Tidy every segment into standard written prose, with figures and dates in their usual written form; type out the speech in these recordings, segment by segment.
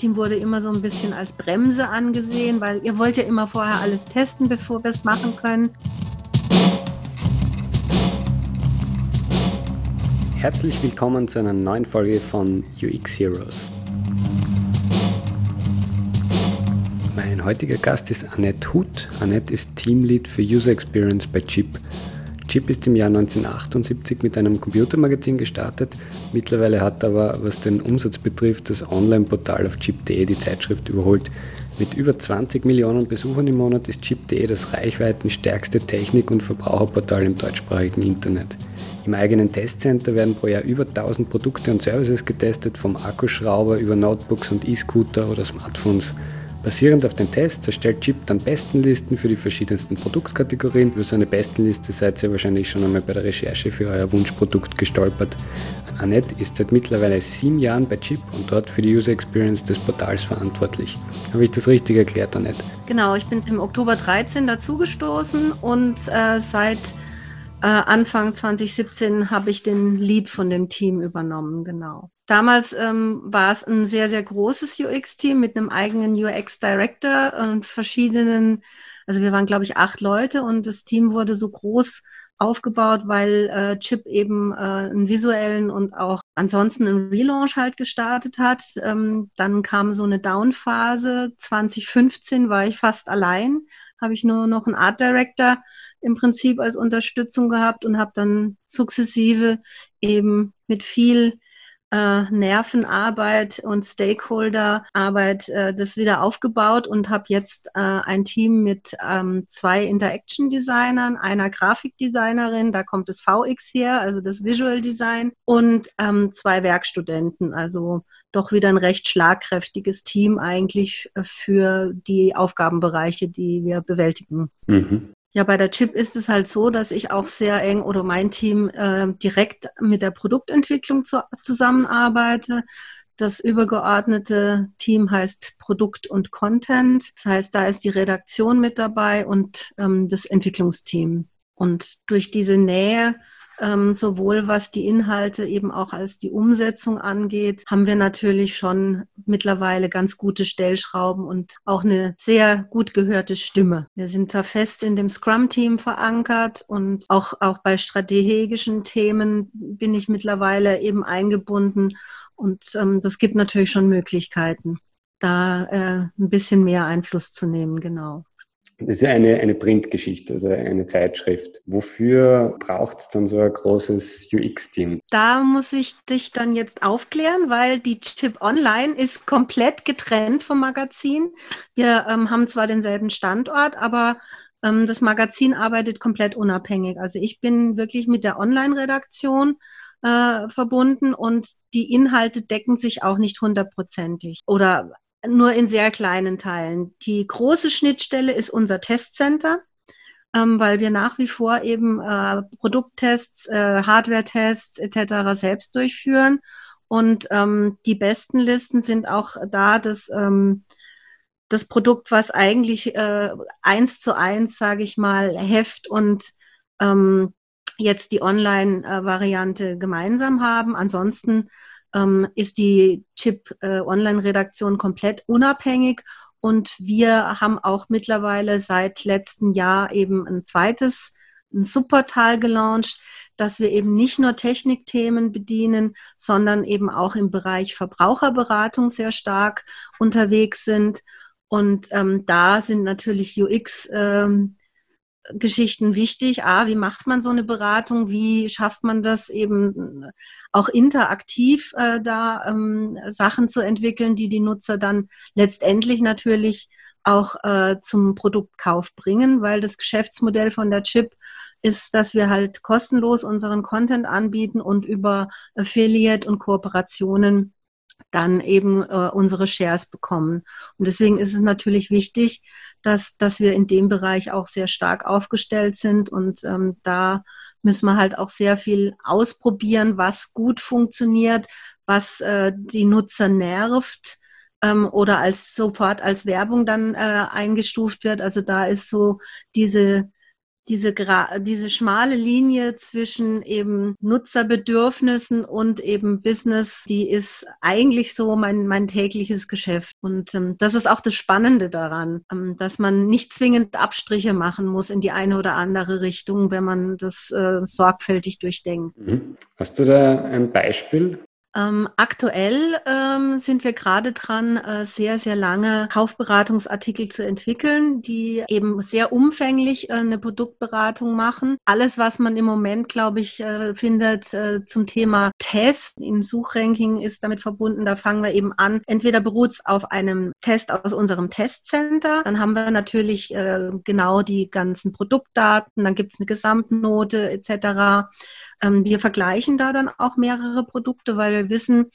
Testteam wurde immer so ein bisschen als Bremse angesehen, weil ihr wollt ja immer vorher alles testen, bevor wir es machen können. Herzlich willkommen zu einer neuen Folge von UX Heroes. Mein heutiger Gast ist Annette Huth. Annette ist Teamlead für User Experience bei Chip. Chip ist im Jahr 1978 mit einem Computermagazin gestartet. Mittlerweile hat aber, was den Umsatz betrifft, das Online-Portal auf chip.de die Zeitschrift überholt. Mit über 20 Millionen Besuchern im Monat ist chip.de das reichweitenstärkste Technik- und Verbraucherportal im deutschsprachigen Internet. Im eigenen Testcenter werden pro Jahr über 1000 Produkte und Services getestet, vom Akkuschrauber über Notebooks und E-Scooter oder Smartphones. Basierend auf den Tests erstellt Chip dann Bestenlisten für die verschiedensten Produktkategorien. Über so eine Bestenliste seid ihr wahrscheinlich schon einmal bei der Recherche für euer Wunschprodukt gestolpert. Annette ist seit mittlerweile 7 Jahren bei Chip und dort für die User Experience des Portals verantwortlich. Habe ich das richtig erklärt, Annette? Genau, ich bin im Oktober 13 dazugestoßen und seit Anfang 2017 habe ich den Lead von dem Team übernommen, genau. Damals war es ein sehr, sehr großes UX-Team mit einem eigenen UX-Director und verschiedenen, also wir waren, glaube ich, 8 Leute und das Team wurde so groß aufgebaut, weil Chip eben einen visuellen und auch ansonsten einen Relaunch halt gestartet hat. Dann kam so eine Down-Phase. 2015 war ich fast allein, habe ich nur noch einen Art Director im Prinzip als Unterstützung gehabt und habe dann sukzessive eben mit viel Nervenarbeit und Stakeholderarbeit das wieder aufgebaut und habe jetzt ein Team mit 2 Interaction-Designern, einer Grafikdesignerin, da kommt das VX her, also das Visual Design, und 2 Werkstudenten, also doch wieder ein recht schlagkräftiges Team eigentlich für die Aufgabenbereiche, die wir bewältigen. Mhm. Ja, bei der Chip ist es halt so, dass ich auch sehr eng oder mein Team direkt mit der Produktentwicklung zusammenarbeite. Das übergeordnete Team heißt Produkt und Content. Das heißt, da ist die Redaktion mit dabei und das Entwicklungsteam. Und durch diese Nähe, sowohl was die Inhalte eben auch als die Umsetzung angeht, haben wir natürlich schon mittlerweile ganz gute Stellschrauben und auch eine sehr gut gehörte Stimme. Wir sind da fest in dem Scrum-Team verankert und auch bei strategischen Themen bin ich mittlerweile eben eingebunden und das gibt natürlich schon Möglichkeiten, da ein bisschen mehr Einfluss zu nehmen, genau. Das ist ja eine Printgeschichte, also eine Zeitschrift. Wofür braucht es dann so ein großes UX-Team? Da muss ich dich dann jetzt aufklären, weil die Chip Online ist komplett getrennt vom Magazin. Wir haben zwar denselben Standort, aber das Magazin arbeitet komplett unabhängig. Also ich bin wirklich mit der Online-Redaktion verbunden und die Inhalte decken sich auch nicht 100%ig oder nur in sehr kleinen Teilen. Die große Schnittstelle ist unser Testcenter, weil wir nach wie vor eben Produkttests, Hardware-Tests etc. selbst durchführen. Und die besten Listen sind auch da, dass das Produkt, was eigentlich 1:1, sage ich mal, Heft und jetzt die Online-Variante gemeinsam haben. Ansonsten ist die Chip-Online-Redaktion komplett unabhängig und wir haben auch mittlerweile seit letztem Jahr eben ein Subportal gelauncht, dass wir eben nicht nur Technikthemen bedienen, sondern eben auch im Bereich Verbraucherberatung sehr stark unterwegs sind und da sind natürlich UX Geschichten wichtig. Wie macht man so eine Beratung? Wie schafft man das eben auch interaktiv Sachen zu entwickeln, die Nutzer dann letztendlich natürlich auch zum Produktkauf bringen, weil das Geschäftsmodell von der Chip ist, dass wir halt kostenlos unseren Content anbieten und über Affiliate und Kooperationen dann eben unsere Shares bekommen. Und deswegen ist es natürlich wichtig, dass wir in dem Bereich auch sehr stark aufgestellt sind und da müssen wir halt auch sehr viel ausprobieren, was gut funktioniert, was die Nutzer nervt oder sofort als Werbung dann eingestuft wird. Also da ist so diese diese schmale Linie zwischen eben Nutzerbedürfnissen und eben Business, die ist eigentlich so mein tägliches Geschäft. Und das ist auch das Spannende daran, dass man nicht zwingend Abstriche machen muss in die eine oder andere Richtung, wenn man das sorgfältig durchdenkt. Hast du da ein Beispiel? Aktuell sind wir gerade dran, sehr, sehr lange Kaufberatungsartikel zu entwickeln, die eben sehr umfänglich eine Produktberatung machen. Alles, was man im Moment, glaube ich, findet zum Thema Test im Suchranking, ist damit verbunden. Da fangen wir eben an. Entweder beruht es auf einem Test aus unserem Testcenter. Dann haben wir natürlich genau die ganzen Produktdaten. Dann gibt es eine Gesamtnote etc. Wir vergleichen da dann auch mehrere Produkte, weil wir wissen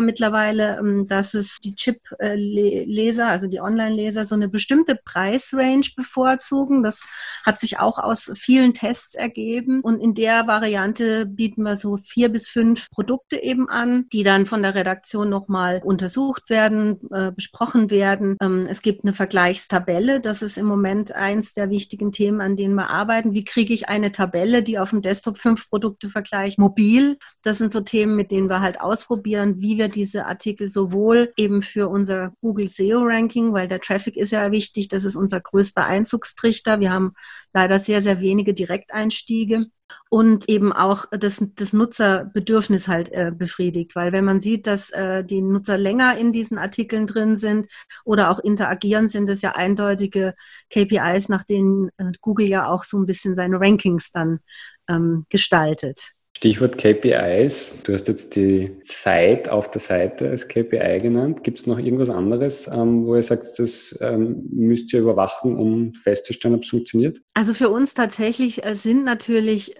mittlerweile, dass es die Chip-Leser, also die Online-Leser, so eine bestimmte Preisrange bevorzugen. Das hat sich auch aus vielen Tests ergeben. Und in der Variante bieten wir so 4 bis 5 Produkte eben an, die dann von der Redaktion nochmal untersucht werden, besprochen werden. Es gibt eine Vergleichstabelle. Das ist im Moment eins der wichtigen Themen, an denen wir arbeiten. Wie kriege ich eine Tabelle, die auf dem Desktop 5 Produkte vergleicht? Mobil, das sind so Themen, mit denen wir halt ausprobieren, wie wir diese Artikel sowohl eben für unser Google SEO Ranking, weil der Traffic ist ja wichtig, das ist unser größter Einzugstrichter. Wir haben leider sehr, sehr wenige Direkteinstiege. Und eben auch das Nutzerbedürfnis halt befriedigt, weil wenn man sieht, dass die Nutzer länger in diesen Artikeln drin sind oder auch interagieren, sind das ja eindeutige KPIs, nach denen Google ja auch so ein bisschen seine Rankings dann gestaltet. Stichwort KPIs. Du hast jetzt die Zeit auf der Seite als KPI genannt. Gibt es noch irgendwas anderes, wo ihr sagt, das müsst ihr überwachen, um festzustellen, ob es funktioniert? Also für uns tatsächlich sind natürlich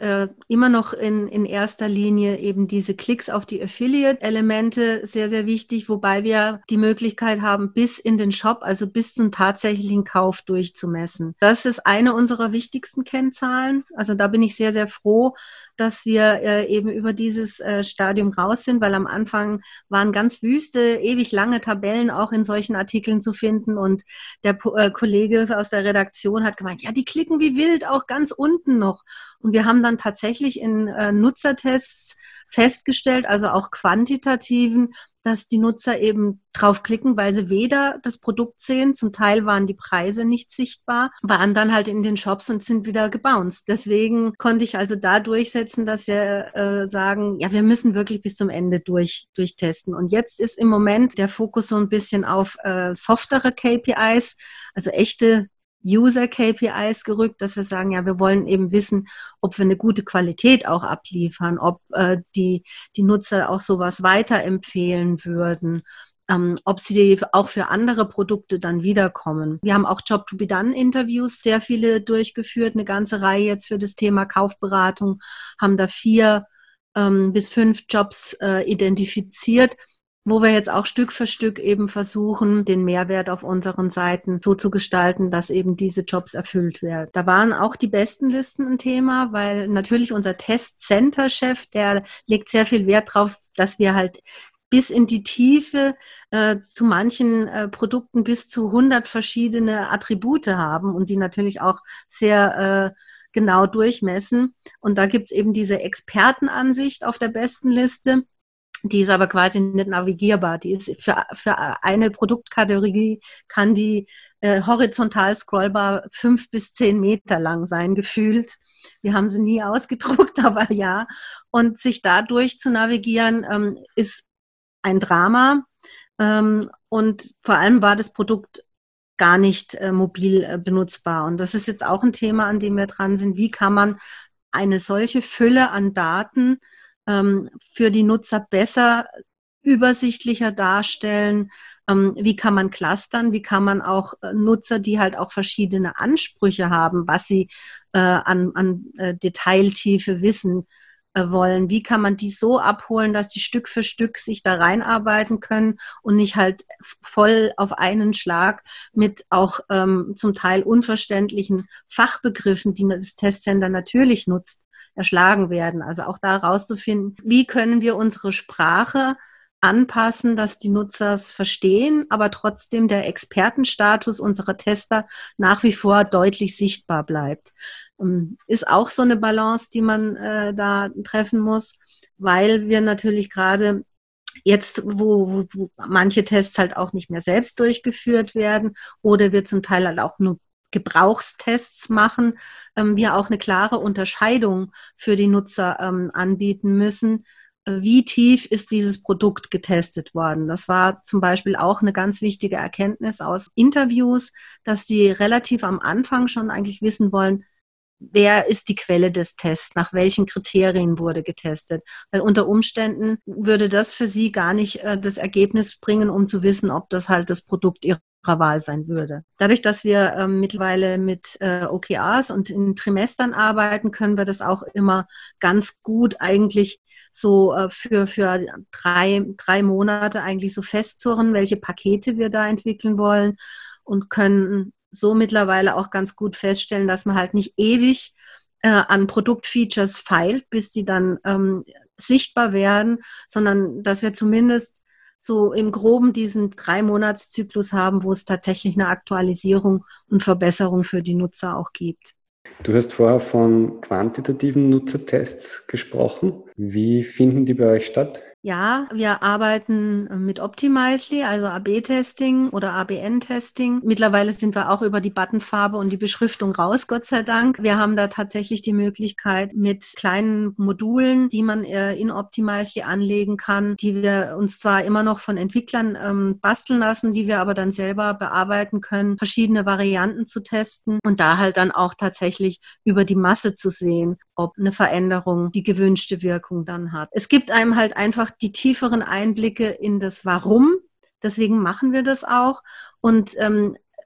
immer noch in erster Linie eben diese Klicks auf die Affiliate-Elemente sehr, sehr wichtig, wobei wir die Möglichkeit haben, bis in den Shop, also bis zum tatsächlichen Kauf durchzumessen. Das ist eine unserer wichtigsten Kennzahlen. Also da bin ich sehr, sehr froh, dass wir eben über dieses Stadium raus sind, weil am Anfang waren ganz wüste, ewig lange Tabellen auch in solchen Artikeln zu finden und der Kollege aus der Redaktion hat gemeint, ja, die klicken wie wild, auch ganz unten noch. Und wir haben dann tatsächlich in Nutzertests festgestellt, also auch quantitativen, dass die Nutzer eben draufklicken, weil sie weder das Produkt sehen, zum Teil waren die Preise nicht sichtbar, waren dann halt in den Shops und sind wieder gebounced. Deswegen konnte ich also da durchsetzen, dass wir sagen, ja, wir müssen wirklich bis zum Ende durchtesten. Und jetzt ist im Moment der Fokus so ein bisschen auf softere KPIs, also echte User-KPIs gerückt, dass wir sagen, ja, wir wollen eben wissen, ob wir eine gute Qualität auch abliefern, ob die Nutzer auch sowas weiterempfehlen würden, ob sie auch für andere Produkte dann wiederkommen. Wir haben auch Job-to-be-done-Interviews, sehr viele durchgeführt, eine ganze Reihe jetzt für das Thema Kaufberatung, haben da 4 bis 5 Jobs identifiziert, wo wir jetzt auch Stück für Stück eben versuchen, den Mehrwert auf unseren Seiten so zu gestalten, dass eben diese Jobs erfüllt werden. Da waren auch die Bestenlisten ein Thema, weil natürlich unser Testcenter-Chef, der legt sehr viel Wert drauf, dass wir halt bis in die Tiefe zu manchen Produkten bis zu 100 verschiedene Attribute haben und die natürlich auch sehr genau durchmessen. Und da gibt's eben diese Expertenansicht auf der Bestenliste. Die ist aber quasi nicht navigierbar. Die ist für eine Produktkategorie, kann die horizontal scrollbar 5 bis 10 Meter lang sein, gefühlt. Wir haben sie nie ausgedruckt, aber ja. Und sich dadurch zu navigieren, ist ein Drama. Und vor allem war das Produkt gar nicht mobil benutzbar. Und das ist jetzt auch ein Thema, an dem wir dran sind. Wie kann man eine solche Fülle an Daten für die Nutzer besser, übersichtlicher darstellen? Wie kann man clustern? Wie kann man auch Nutzer, die halt auch verschiedene Ansprüche haben, was sie an Detailtiefe wissen wollen? Wie kann man die so abholen, dass die Stück für Stück sich da reinarbeiten können und nicht halt voll auf einen Schlag mit auch zum Teil unverständlichen Fachbegriffen, die das Testcenter natürlich nutzt, erschlagen werden? Also auch da rauszufinden, wie können wir unsere Sprache anpassen, dass die Nutzer es verstehen, aber trotzdem der Expertenstatus unserer Tester nach wie vor deutlich sichtbar bleibt. Ist auch so eine Balance, die man da treffen muss, weil wir natürlich gerade jetzt, wo manche Tests halt auch nicht mehr selbst durchgeführt werden oder wir zum Teil halt auch nur Gebrauchstests machen, wir auch eine klare Unterscheidung für die Nutzer anbieten müssen. Wie tief ist dieses Produkt getestet worden? Das war zum Beispiel auch eine ganz wichtige Erkenntnis aus Interviews, dass sie relativ am Anfang schon eigentlich wissen wollen, wer ist die Quelle des Tests? Nach welchen Kriterien wurde getestet? Weil unter Umständen würde das für sie gar nicht das Ergebnis bringen, um zu wissen, ob das halt das Produkt ihrer Wahl sein würde. Dadurch, dass wir mittlerweile mit OKRs und in Trimestern arbeiten, können wir das auch immer ganz gut eigentlich so für drei Monate eigentlich so festzurren, welche Pakete wir da entwickeln wollen, und können so mittlerweile auch ganz gut feststellen, dass man halt nicht ewig an Produktfeatures feilt, bis die dann sichtbar werden, sondern dass wir zumindest so im Groben diesen 3-Monats-Zyklus haben, wo es tatsächlich eine Aktualisierung und Verbesserung für die Nutzer auch gibt. Du hast vorher von quantitativen Nutzertests gesprochen. Wie finden die bei euch statt? Ja, wir arbeiten mit Optimizely, also AB-Testing oder ABN-Testing. Mittlerweile sind wir auch über die Buttonfarbe und die Beschriftung raus, Gott sei Dank. Wir haben da tatsächlich die Möglichkeit, mit kleinen Modulen, die man in Optimizely anlegen kann, die wir uns zwar immer noch von Entwicklern basteln lassen, die wir aber dann selber bearbeiten können, verschiedene Varianten zu testen und da halt dann auch tatsächlich über die Masse zu sehen, ob eine Veränderung die gewünschte Wirkung dann hat. Es gibt einem halt einfach die tieferen Einblicke in das Warum. Deswegen machen wir das auch. Und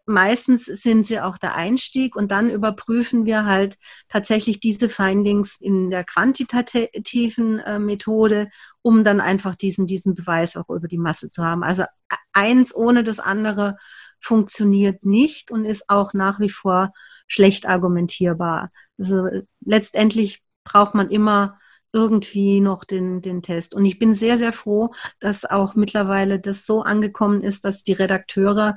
meistens sind sie auch der Einstieg. Und dann überprüfen wir halt tatsächlich diese Findings in der quantitativen Methode, um dann einfach diesen Beweis auch über die Masse zu haben. Also eins ohne das andere funktioniert nicht und ist auch nach wie vor schlecht argumentierbar. Also letztendlich braucht man immer irgendwie noch den Test. Und ich bin sehr, sehr froh, dass auch mittlerweile das so angekommen ist, dass die Redakteure,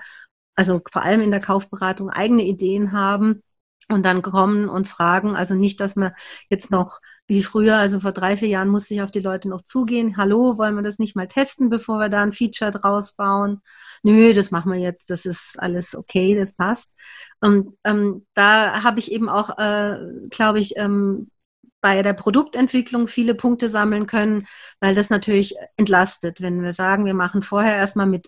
also vor allem in der Kaufberatung, eigene Ideen haben und dann kommen und fragen. Also nicht, dass man jetzt noch wie früher, also vor 3-4 Jahren musste ich auf die Leute noch zugehen. Hallo, wollen wir das nicht mal testen, bevor wir da ein Feature draus bauen? Nö, das machen wir jetzt, das ist alles okay, das passt. Und da habe ich eben auch, glaube ich, bei der Produktentwicklung viele Punkte sammeln können, weil das natürlich entlastet, wenn wir sagen, wir machen vorher erstmal mit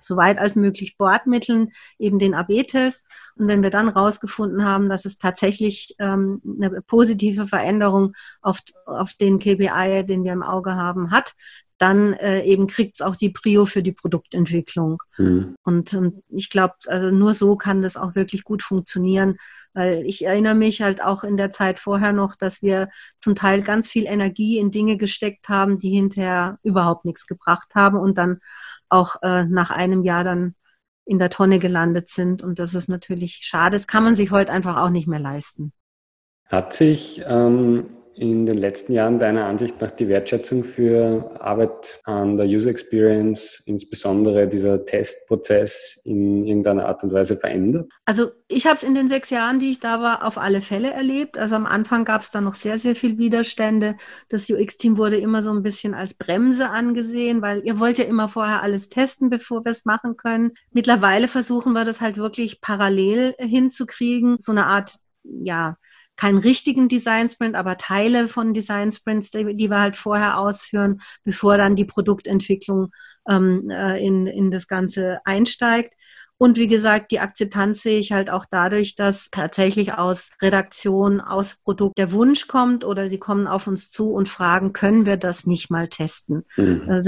soweit als möglich Bordmitteln eben den AB-Test, und wenn wir dann rausgefunden haben, dass es tatsächlich eine positive Veränderung auf den KPI, den wir im Auge haben, hat, dann eben kriegt es auch die Prio für die Produktentwicklung. Mhm. Und ich glaube, also nur so kann das auch wirklich gut funktionieren, weil ich erinnere mich halt auch in der Zeit vorher noch, dass wir zum Teil ganz viel Energie in Dinge gesteckt haben, die hinterher überhaupt nichts gebracht haben und dann auch nach einem Jahr dann in der Tonne gelandet sind. Und das ist natürlich schade. Das kann man sich heute einfach auch nicht mehr leisten. Hat sich in den letzten Jahren deiner Ansicht nach die Wertschätzung für Arbeit an der User Experience, insbesondere dieser Testprozess, in irgendeiner Art und Weise verändert? Also ich habe es in den 6 Jahren, die ich da war, auf alle Fälle erlebt. Also am Anfang gab es da noch sehr, sehr viel Widerstände. Das UX-Team wurde immer so ein bisschen als Bremse angesehen, weil ihr wollt ja immer vorher alles testen, bevor wir es machen können. Mittlerweile versuchen wir das halt wirklich parallel hinzukriegen, so eine Art, ja, keinen richtigen Design Sprint, aber Teile von Design Sprints, die wir halt vorher ausführen, bevor dann die Produktentwicklung in das Ganze einsteigt. Und wie gesagt, die Akzeptanz sehe ich halt auch dadurch, dass tatsächlich aus Redaktion, aus Produkt der Wunsch kommt oder sie kommen auf uns zu und fragen, können wir das nicht mal testen? Mhm.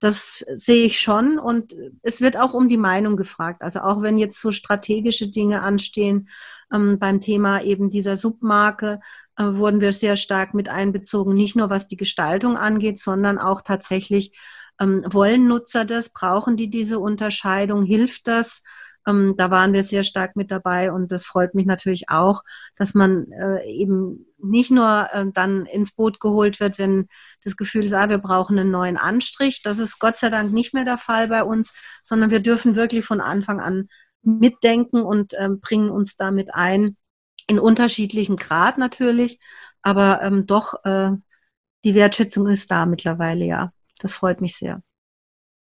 Das sehe ich schon, und es wird auch um die Meinung gefragt. Also auch wenn jetzt so strategische Dinge anstehen, beim Thema eben dieser Submarke wurden wir sehr stark mit einbezogen, nicht nur was die Gestaltung angeht, sondern auch tatsächlich, wollen Nutzer das? Brauchen die diese Unterscheidung? Hilft das? Da waren wir sehr stark mit dabei, und das freut mich natürlich auch, dass man eben nicht nur dann ins Boot geholt wird, wenn das Gefühl ist, wir brauchen einen neuen Anstrich. Das ist Gott sei Dank nicht mehr der Fall bei uns, sondern wir dürfen wirklich von Anfang an mitdenken und bringen uns damit ein, in unterschiedlichen Grad natürlich, aber doch die Wertschätzung ist da mittlerweile, ja. Das freut mich sehr.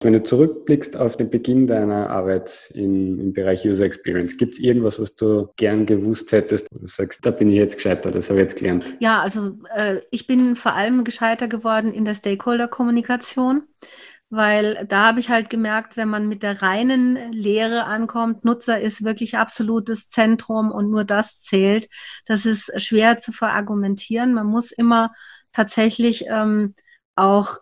Wenn du zurückblickst auf den Beginn deiner Arbeit im Bereich User Experience, gibt es irgendwas, was du gern gewusst hättest, wo du sagst, da bin ich jetzt gescheiter, das habe ich jetzt gelernt? Ja, also ich bin vor allem gescheiter geworden in der Stakeholder-Kommunikation, weil da habe ich halt gemerkt, wenn man mit der reinen Lehre ankommt, Nutzer ist wirklich absolutes Zentrum und nur das zählt, das ist schwer zu verargumentieren. Man muss immer tatsächlich auch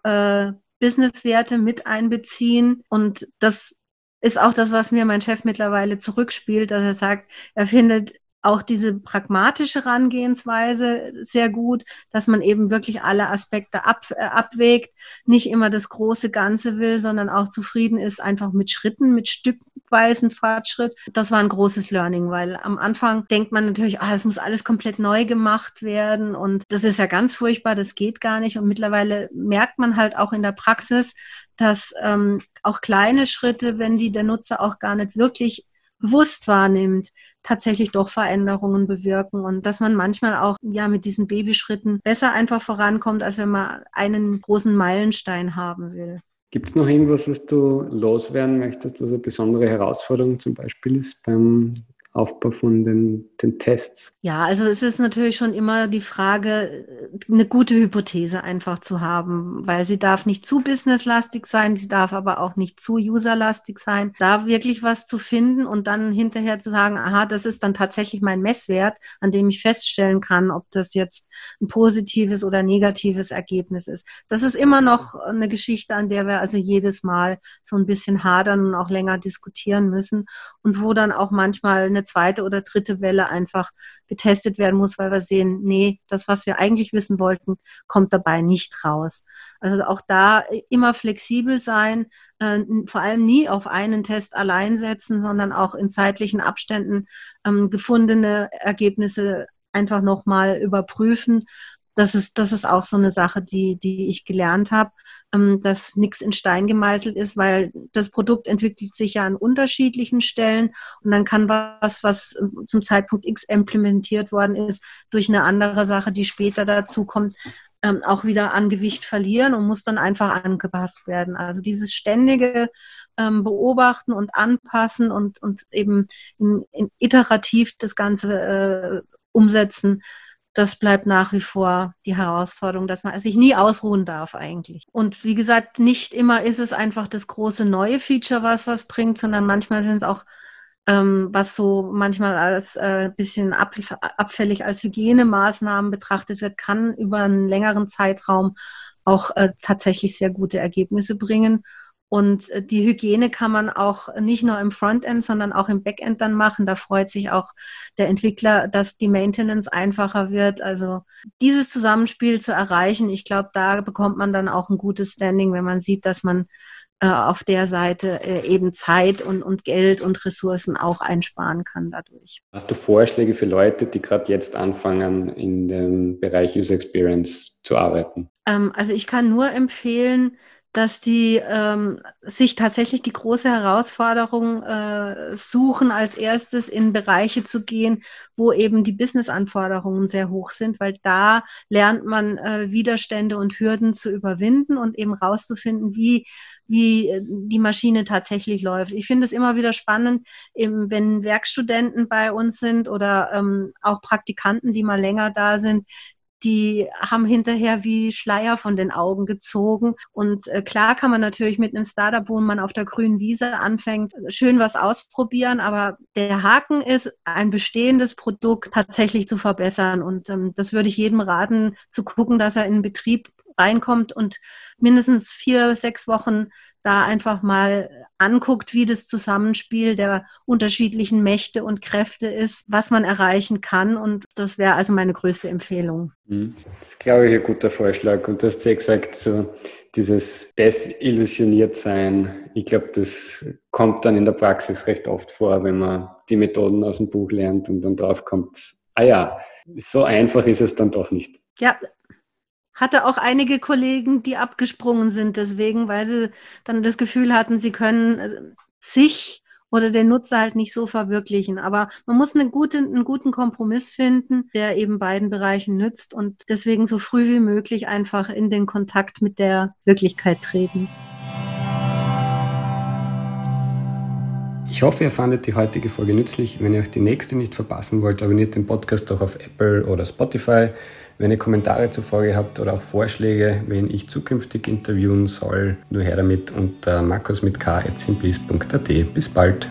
Businesswerte mit einbeziehen. Und das ist auch das, was mir mein Chef mittlerweile zurückspielt, dass er sagt, er findet auch diese pragmatische Herangehensweise sehr gut, dass man eben wirklich alle Aspekte abwägt, nicht immer das große Ganze will, sondern auch zufrieden ist einfach mit Schritten, mit stückweisen Fortschritt. Das war ein großes Learning, weil am Anfang denkt man natürlich, das muss alles komplett neu gemacht werden und das ist ja ganz furchtbar, das geht gar nicht. Und mittlerweile merkt man halt auch in der Praxis, dass auch kleine Schritte, wenn die der Nutzer auch gar nicht wirklich bewusst wahrnimmt, tatsächlich doch Veränderungen bewirken und dass man manchmal auch mit diesen Babyschritten besser einfach vorankommt, als wenn man einen großen Meilenstein haben will. Gibt es noch irgendwas, was du loswerden möchtest, was eine besondere Herausforderung zum Beispiel ist beim Aufbau von den Tests? Ja, also es ist natürlich schon immer die Frage, eine gute Hypothese einfach zu haben, weil sie darf nicht zu businesslastig sein, sie darf aber auch nicht zu userlastig sein. Da wirklich was zu finden und dann hinterher zu sagen, das ist dann tatsächlich mein Messwert, an dem ich feststellen kann, ob das jetzt ein positives oder negatives Ergebnis ist. Das ist immer noch eine Geschichte, an der wir also jedes Mal so ein bisschen hadern und auch länger diskutieren müssen und wo dann auch manchmal eine zweite oder dritte Welle einfach getestet werden muss, weil wir sehen, nee, das, was wir eigentlich wissen wollten, kommt dabei nicht raus. Also auch da immer flexibel sein, vor allem nie auf einen Test allein setzen, sondern auch in zeitlichen Abständen gefundene Ergebnisse einfach nochmal überprüfen. Das ist auch so eine Sache, die ich gelernt habe, dass nichts in Stein gemeißelt ist, weil das Produkt entwickelt sich ja an unterschiedlichen Stellen und dann kann was zum Zeitpunkt X implementiert worden ist, durch eine andere Sache, die später dazu kommt, auch wieder an Gewicht verlieren und muss dann einfach angepasst werden. Also dieses ständige Beobachten und Anpassen und eben in iterativ das Ganze umsetzen, das bleibt nach wie vor die Herausforderung, dass man sich nie ausruhen darf eigentlich. Und wie gesagt, nicht immer ist es einfach das große neue Feature, was bringt, sondern manchmal sind es auch, was so manchmal als bisschen abfällig als Hygienemaßnahmen betrachtet wird, kann über einen längeren Zeitraum auch tatsächlich sehr gute Ergebnisse bringen. Und die Hygiene kann man auch nicht nur im Frontend, sondern auch im Backend dann machen. Da freut sich auch der Entwickler, dass die Maintenance einfacher wird. Also dieses Zusammenspiel zu erreichen, ich glaube, da bekommt man dann auch ein gutes Standing, wenn man sieht, dass man auf der Seite eben Zeit und Geld und Ressourcen auch einsparen kann dadurch. Hast du Vorschläge für Leute, die gerade jetzt anfangen, in dem Bereich User Experience zu arbeiten? Also ich kann nur empfehlen, dass die sich tatsächlich die große Herausforderung suchen, als erstes in Bereiche zu gehen, wo eben die Business-Anforderungen sehr hoch sind, weil da lernt man Widerstände und Hürden zu überwinden und eben rauszufinden, wie die Maschine tatsächlich läuft. Ich finde es immer wieder spannend, eben wenn Werkstudenten bei uns sind oder auch Praktikanten, die mal länger da sind, die haben hinterher wie Schleier von den Augen gezogen. Und klar kann man natürlich mit einem Startup, wo man auf der grünen Wiese anfängt, schön was ausprobieren. Aber der Haken ist, ein bestehendes Produkt tatsächlich zu verbessern. Und das würde ich jedem raten, zu gucken, dass er in den Betrieb reinkommt und mindestens 4-6 Wochen da einfach mal anguckt, wie das Zusammenspiel der unterschiedlichen Mächte und Kräfte ist, was man erreichen kann. Und das wäre also meine größte Empfehlung. Das ist, glaube ich, ein guter Vorschlag. Und du hast ja gesagt, so dieses Desillusioniertsein, ich glaube, das kommt dann in der Praxis recht oft vor, wenn man die Methoden aus dem Buch lernt und dann draufkommt, ah ja, so einfach ist es dann doch nicht. Ja, hatte auch einige Kollegen, die abgesprungen sind deswegen, weil sie dann das Gefühl hatten, sie können sich oder den Nutzer halt nicht so verwirklichen. Aber man muss einen guten Kompromiss finden, der eben beiden Bereichen nützt und deswegen so früh wie möglich einfach in den Kontakt mit der Wirklichkeit treten. Ich hoffe, ihr fandet die heutige Folge nützlich. Wenn ihr euch die nächste nicht verpassen wollt, abonniert den Podcast doch auf Apple oder Spotify. Wenn ihr Kommentare zur Folge habt oder auch Vorschläge, wen ich zukünftig interviewen soll, nur her damit unter markus mit k@simplis.at. Bis bald!